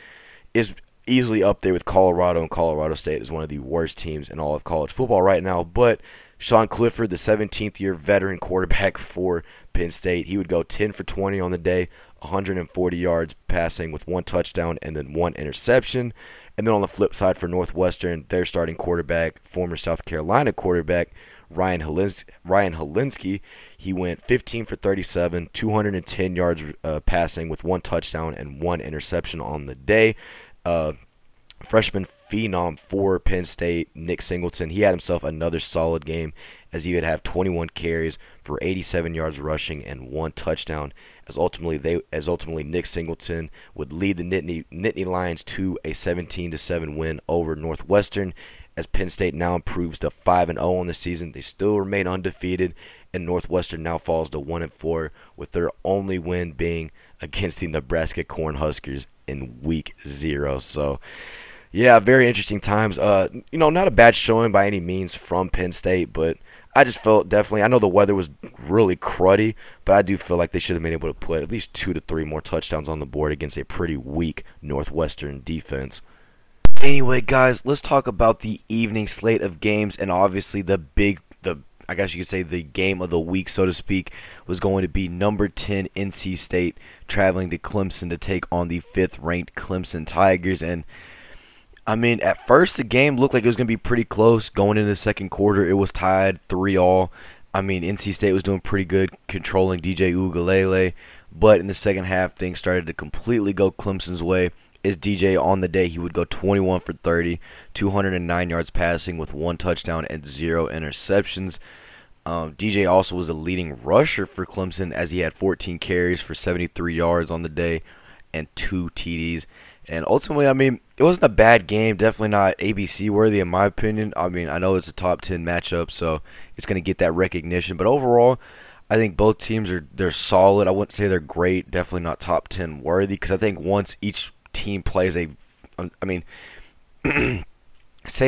is easily up there with Colorado, and Colorado State is one of the worst teams in all of college football right now. But Sean Clifford, the 17th-year veteran quarterback for Penn State, he would go 10 for 20 on the day, 140 yards passing with one touchdown and then one interception. And then on the flip side for Northwestern, their starting quarterback, former South Carolina quarterback, Ryan Helinski, he went 15 for 37, 210 yards passing with one touchdown and one interception on the day. Freshman phenom for Penn State, Nick Singleton, he had himself another solid game as he would have 21 carries for 87 yards rushing and one touchdown as ultimately Nick Singleton would lead the Nittany Lions to a 17-7 win over Northwestern as Penn State now improves to 5-0 on the season. They still remain undefeated, and Northwestern now falls to 1-4 with their only win being against the Nebraska Cornhuskers in Week 0. So, yeah, very interesting times. Not a bad showing by any means from Penn State, but I just felt definitely, I know the weather was really cruddy, but I do feel like they should have been able to put at least 2 to 3 more touchdowns on the board against a pretty weak Northwestern defense. Anyway, guys, let's talk about the evening slate of games, and obviously the game of the week, so to speak, was going to be number 10 NC State traveling to Clemson to take on the 5th-ranked Clemson Tigers. And, I mean, at first the game looked like it was going to be pretty close. Going into the second quarter, it was tied 3-3. I mean, NC State was doing pretty good controlling DJ Uiagalelei, but in the second half, things started to completely go Clemson's way. As DJ on the day, he would go 21 for 30, 209 yards passing with one touchdown and 0 interceptions. DJ also was the leading rusher for Clemson as he had 14 carries for 73 yards on the day and 2 TDs. And ultimately, I mean, it wasn't a bad game. Definitely not ABC worthy in my opinion. I mean, I know it's a top 10 matchup, so it's going to get that recognition. But overall, I think both teams they're solid. I wouldn't say they're great. Definitely not top 10 worthy because I think once each team plays say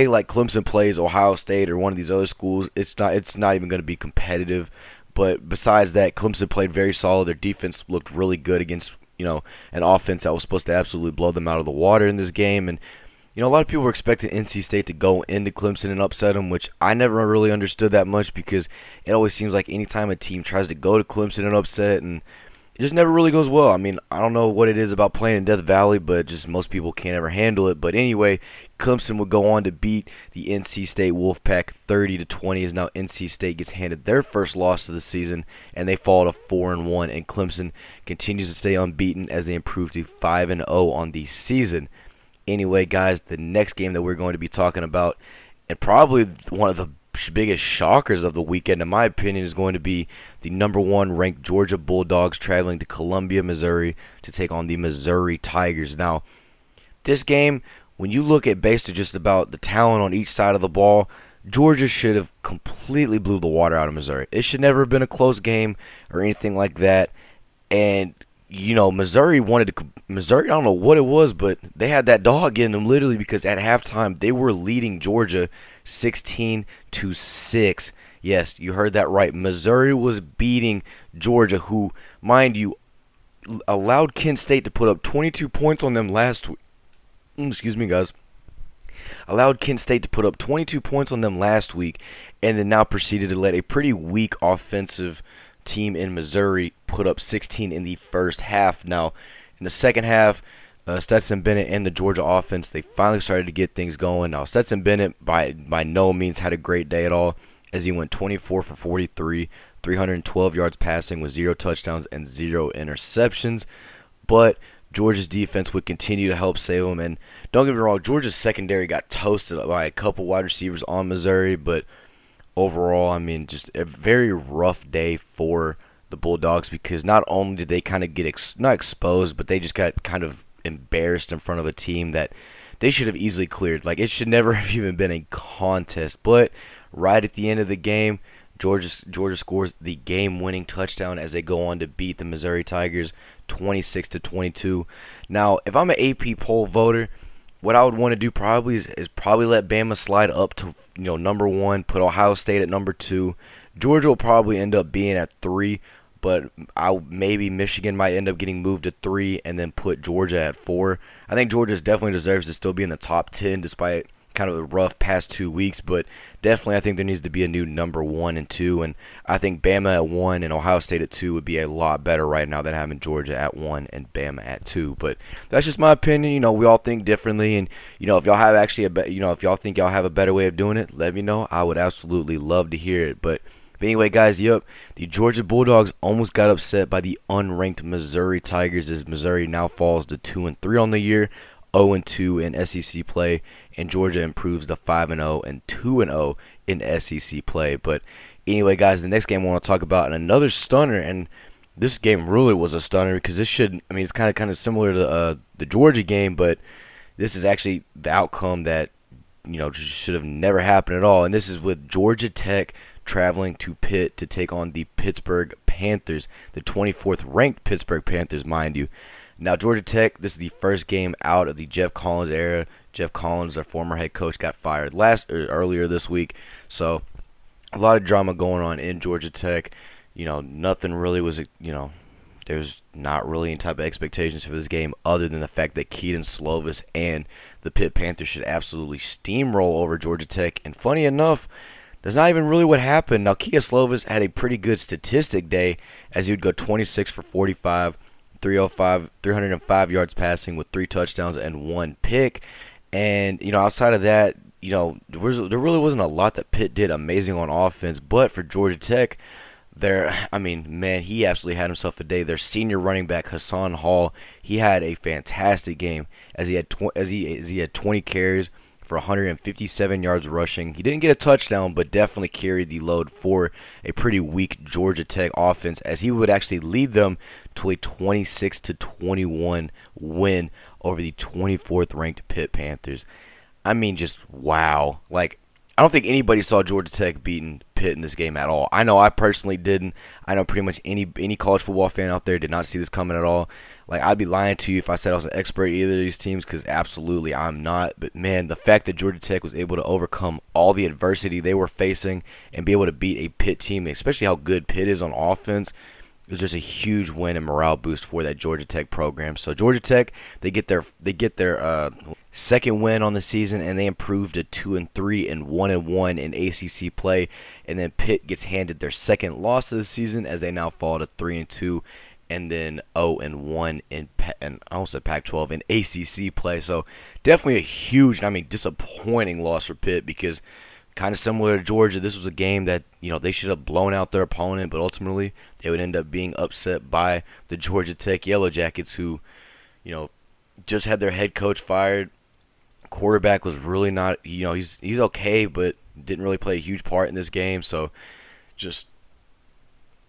like Clemson plays Ohio State or one of these other schools, it's not even going to be competitive. But besides that, Clemson played very solid. Their defense looked really good against, you know, an offense that was supposed to absolutely blow them out of the water in this game. And, you know, a lot of people were expecting NC State to go into Clemson and upset them, which I never really understood that much because it always seems like anytime a team tries to go to Clemson and upset, and it just never really goes well. I mean, I don't know what it is about playing in Death Valley, but just most people can't ever handle it. But anyway, Clemson would go on to beat the NC State Wolfpack 30-20 as now NC State gets handed their first loss of the season, and they fall to 4-1, and Clemson continues to stay unbeaten as they improve to 5-0 on the season. Anyway, guys, the next game that we're going to be talking about, and probably one of the biggest shockers of the weekend, in my opinion, is going to be the number 1 ranked Georgia Bulldogs traveling to Columbia, Missouri to take on the Missouri Tigers. Now, this game, when you look at based on just about the talent on each side of the ball, Georgia should have completely blew the water out of Missouri. It should never have been a close game or anything like that. And, you know, Missouri, I don't know what it was, but they had that dog in them literally because at halftime they were leading Georgia 16-6. Yes, you heard that right. Missouri was beating Georgia, who, mind you, allowed Kent State to put up 22 points on them last week. Excuse me, guys. Allowed Kent State to put up 22 points on them last week, and then now proceeded to let a pretty weak offensive team in Missouri put up 16 in the first half. Now, in the second half, Stetson Bennett and the Georgia offense, they finally started to get things going. Now, Stetson Bennett by no means had a great day at all, as he went 24 for 43, 312 yards passing with 0 touchdowns and 0 interceptions. But Georgia's defense would continue to help save them. And don't get me wrong, Georgia's secondary got toasted by a couple wide receivers on Missouri. But overall, I mean, just a very rough day for the Bulldogs, because not only did they kind of get not exposed, but they just got kind of embarrassed in front of a team that they should have easily cleared. Like, it should never have even been a contest. But right at the end of the game, Georgia scores the game-winning touchdown as they go on to beat the Missouri Tigers 26-22. Now, if I'm an AP poll voter, what I would want to do probably is let Bama slide up to, you know, number 1, put Ohio State at number 2. Georgia will probably end up being at 3, but maybe Michigan might end up getting moved to 3 and then put Georgia at 4. I think Georgia definitely deserves to still be in the top 10 despite kind of a rough past 2 weeks, but definitely I think there needs to be a new number 1 and 2, and I think Bama at 1 and Ohio State at 2 would be a lot better right now than having Georgia at 1 and Bama at 2. But that's just my opinion. You know, we all think differently, and you know, if y'all have if y'all think y'all have a better way of doing it, let me know. I would absolutely love to hear it. But anyway, guys, the Georgia Bulldogs almost got upset by the unranked Missouri Tigers, as Missouri now falls to 2-3 on the year, 0-2 in SEC play, and Georgia improves to 5-0 and 2-0 in SEC play. But anyway, guys, the next game I want to talk about, and another stunner, and this game really was a stunner, because it's kind of similar to the Georgia game, but this is actually the outcome that, you know, should have never happened at all. And this is with Georgia Tech traveling to Pitt to take on the Pittsburgh Panthers, the 24th ranked Pittsburgh Panthers, mind you. Now, Georgia Tech, this is the first game out of the Geoff Collins era. Geoff Collins, their former head coach, got fired earlier this week. So, a lot of drama going on in Georgia Tech. You know, nothing really was, you know, there's not really any type of expectations for this game other than the fact that Kedon Slovis and the Pitt Panthers should absolutely steamroll over Georgia Tech. And funny enough, that's not even really what happened. Now, Kedon Slovis had a pretty good statistic day, as he would go 26 for 45. 305 yards passing with 3 touchdowns and 1 pick. And, you know, outside of that, you know, there really wasn't a lot that Pitt did amazing on offense. But for Georgia Tech, he absolutely had himself a day. Their senior running back, Quinshon Hall, he had a fantastic game, as he had 20 carries for 157 yards rushing. He didn't get a touchdown, but definitely carried the load for a pretty weak Georgia Tech offense, as he would actually lead them to a 26-21 win over the 24th ranked Pitt Panthers. I mean, just wow. Like, I don't think anybody saw Georgia Tech beating Pitt in this game at all. I know I personally didn't. I know pretty much any college football fan out there did not see this coming at all. Like, I'd be lying to you if I said I was an expert at either of these teams, because absolutely I'm not. But, man, the fact that Georgia Tech was able to overcome all the adversity they were facing and be able to beat a Pitt team, especially how good Pitt is on offense, it was just a huge win and morale boost for that Georgia Tech program. So Georgia Tech, they get their second win on the season, and they improved to 2-3 and 1-1 in ACC play. And then Pitt gets handed their second loss of the season, as they now fall to 3-2. And then 0-1 Pac-12 in ACC play. So definitely a huge, disappointing loss for Pitt, because kind of similar to Georgia, this was a game that, you know, they should have blown out their opponent, but ultimately they would end up being upset by the Georgia Tech Yellow Jackets, who, you know, just had their head coach fired. Quarterback was really not, you know, he's okay, but didn't really play a huge part in this game. So just,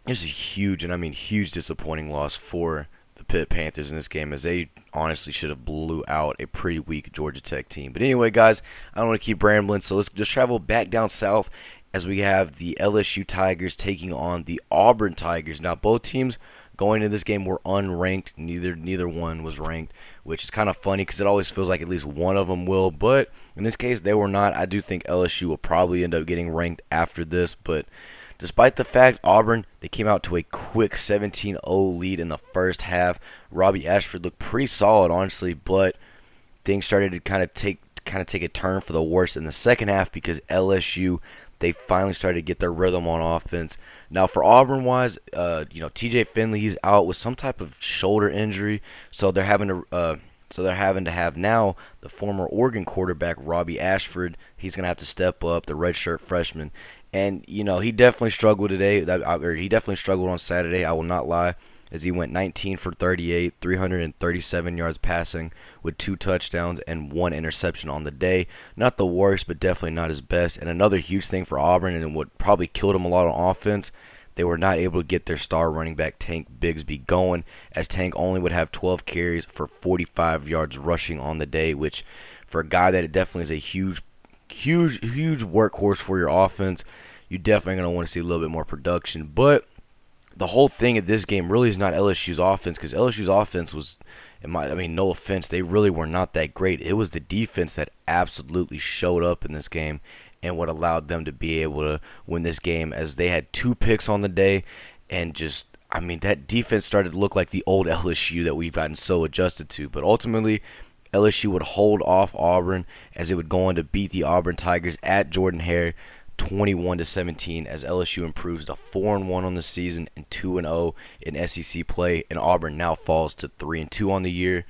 it's a huge, and I mean huge, disappointing loss for the Pitt Panthers in this game, as they honestly should have blew out a pretty weak Georgia Tech team. But anyway, guys, I don't want to keep rambling, so let's just travel back down south, as we have the LSU Tigers taking on the Auburn Tigers. Now, both teams going into this game were unranked. Neither one was ranked, which is kind of funny, because it always feels like at least one of them will. But in this case, they were not. I do think LSU will probably end up getting ranked after this, but despite the fact, Auburn, they came out to a quick 17-0 lead in the first half. Robbie Ashford looked pretty solid, honestly, but things started to kind of take a turn for the worse in the second half, because LSU, They finally started to get their rhythm on offense. Now for Auburn-wise, TJ Finley, he's out with some type of shoulder injury, so they're having to have now the former Oregon quarterback Robbie Ashford. He's going to have to step up, the redshirt freshman. And he definitely struggled today. He definitely struggled on Saturday, I will not lie, as he went 19 for 38, 337 yards passing with 2 touchdowns and 1 interception on the day. Not the worst, but definitely not his best. And another huge thing for Auburn, and what probably killed him a lot on offense, they were not able to get their star running back Tank Bigsby going, as Tank only would have 12 carries for 45 yards rushing on the day, which for a guy that it definitely is a huge workhorse for your offense, you definitely going to want to see a little bit more production. But the whole thing of this game really is not LSU's offense, because LSU's offense was, no offense, they really were not that great. It was the defense that absolutely showed up in this game and what allowed them to be able to win this game, as they had 2 picks on the day. And that defense started to look like the old LSU that we've gotten so adjusted to. But ultimately, LSU would hold off Auburn, as it would go on to beat the Auburn Tigers at Jordan-Hare 21-17, as LSU improves to 4-1 on the season and 2-0 in SEC play, and Auburn now falls to 3-2 on the year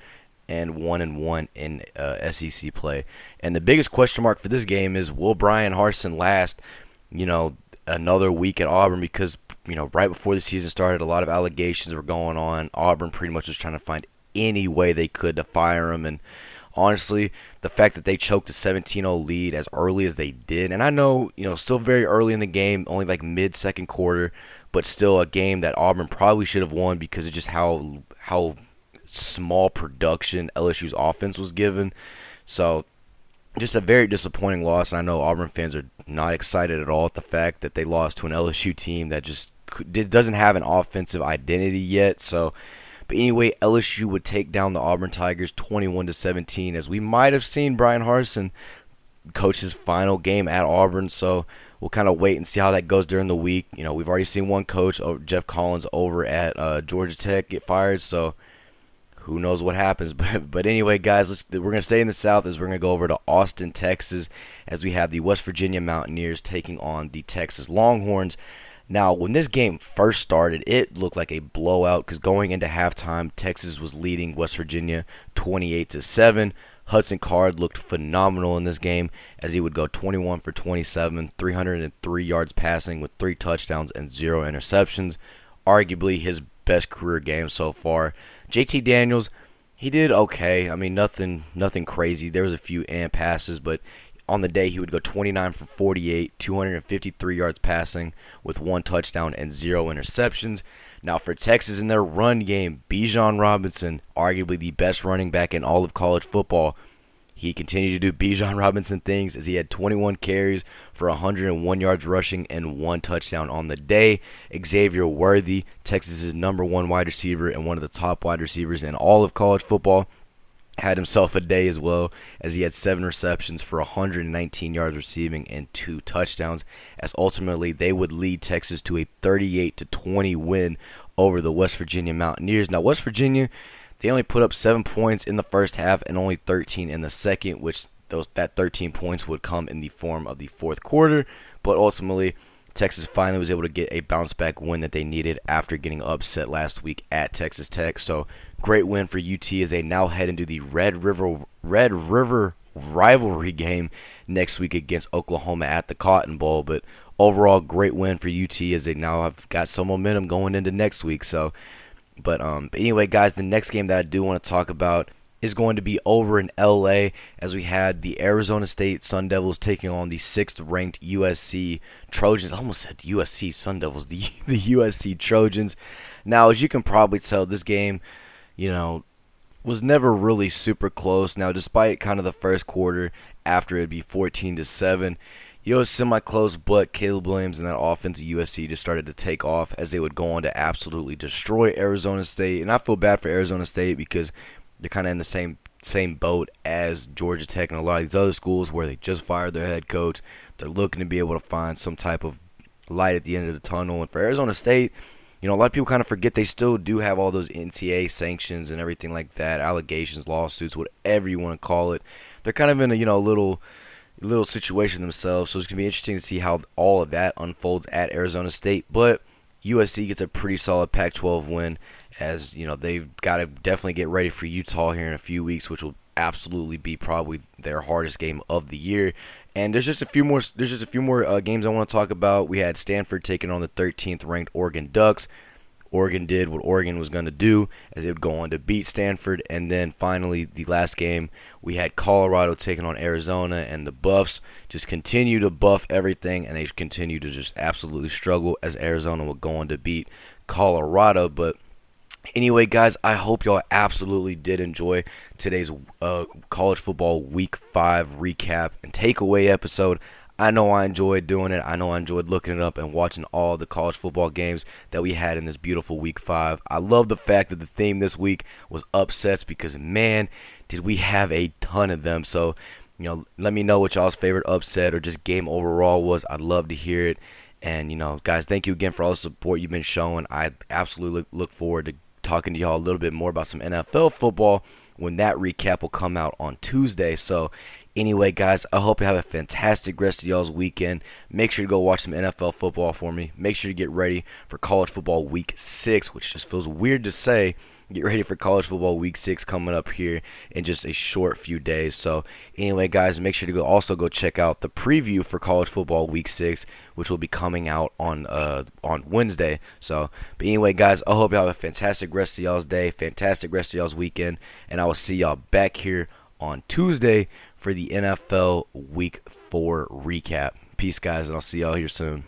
and 1-1 in SEC play. And the biggest question mark for this game is, will Brian Harsin last, another week at Auburn? Because, right before the season started, a lot of allegations were going on. Auburn pretty much was trying to find any way they could to fire him, and honestly, the fact that they choked a 17-0 lead as early as they did, and I know, still very early in the game, only like mid-second quarter, but still a game that Auburn probably should have won because of just how small production LSU's offense was given. So just a very disappointing loss, and I know Auburn fans are not excited at all at the fact that they lost to an LSU team that just doesn't have an offensive identity yet, so... But anyway, LSU would take down the Auburn Tigers 21-17, as we might have seen Brian Harsin coach his final game at Auburn. So we'll kind of wait and see how that goes during the week. We've already seen one coach, Geoff Collins, over at Georgia Tech get fired. So who knows what happens. But anyway, guys, we're going to stay in the South, as we're going to go over to Austin, Texas, as we have the West Virginia Mountaineers taking on the Texas Longhorns. Now, when this game first started, it looked like a blowout, because going into halftime, Texas was leading West Virginia 28-7. Hudson Card looked phenomenal in this game, as he would go 21 for 27, 303 yards passing with 3 touchdowns and 0 interceptions. Arguably his best career game so far. JT Daniels, he did okay. Nothing crazy. There was a few and passes, but on the day, he would go 29 for 48, 253 yards passing with 1 touchdown and 0 interceptions. Now for Texas in their run game, Bijan Robinson, arguably the best running back in all of college football, he continued to do Bijan Robinson things, as he had 21 carries for 101 yards rushing and 1 touchdown on the day. Xavier Worthy, Texas's #1 wide receiver and one of the top wide receivers in all of college football, had himself a day as well, as he had 7 receptions for 119 yards receiving and 2 touchdowns, as ultimately they would lead Texas to a 38-20 win over the West Virginia Mountaineers. Now West Virginia, they only put up 7 points in the first half and only 13 in the second, which that 13 points would come in the form of the fourth quarter, but ultimately Texas finally was able to get a bounce-back win that they needed after getting upset last week at Texas Tech. So, great win for UT, as they now head into the Red River rivalry game next week against Oklahoma at the Cotton Bowl. But overall, great win for UT, as they now have got some momentum going into next week. So, but anyway, guys, the next game that I do want to talk about is going to be over in L.A., as we had the Arizona State Sun Devils taking on the 6th-ranked USC Trojans. I almost said USC Sun Devils, the USC Trojans. Now, as you can probably tell, this game, was never really super close. Now, despite kind of the first quarter, after it'd be 14-7, it was semi-close, but Caleb Williams and that offense at USC just started to take off, as they would go on to absolutely destroy Arizona State. And I feel bad for Arizona State, because they're kind of in the same boat as Georgia Tech and a lot of these other schools, where they just fired their head coach. They're looking to be able to find some type of light at the end of the tunnel. And for Arizona State, a lot of people kind of forget they still do have all those NCAA sanctions and everything like that, allegations, lawsuits, whatever you want to call it. They're kind of in a little little situation themselves. So it's going to be interesting to see how all of that unfolds at Arizona State. But USC gets a pretty solid Pac-12 win, as you know they've got to definitely get ready for Utah here in a few weeks, which will absolutely be probably their hardest game of the year. And there's just a few more. There's just a few more games I want to talk about. We had Stanford taking on the 13th ranked Oregon Ducks. Oregon did what Oregon was going to do, as it would go on to beat Stanford. And then finally, the last game, we had Colorado taking on Arizona, and the Buffs just continue to buff everything, and they continue to just absolutely struggle as Arizona will go on to beat Colorado. But anyway, guys, I hope y'all absolutely did enjoy today's college football week 5 recap and takeaway episode. I know I enjoyed doing it. I know I enjoyed looking it up and watching all the college football games that we had in this beautiful week 5. I love the fact that the theme this week was upsets, because, man, did we have a ton of them. So, you know, let me know what y'all's favorite upset or just game overall was. I'd love to hear it. And, you know, guys, thank you again for all the support you've been showing. I absolutely look forward to talking to y'all a little bit more about some NFL football when that recap will come out on Tuesday. So, anyway, guys, I hope you have a fantastic rest of y'all's weekend. Make sure to go watch some NFL football for me. Make sure to get ready for college football week 6, which just feels weird to say. Get ready for college football week 6 coming up here in just a short few days. So, anyway, guys, make sure to go check out the preview for college football week 6, which will be coming out on Wednesday. So, but anyway, guys, I hope y'all have a fantastic rest of y'all's day, fantastic rest of y'all's weekend, and I will see y'all back here on Tuesday for the NFL Week 4 recap. Peace, guys, and I'll see y'all here soon.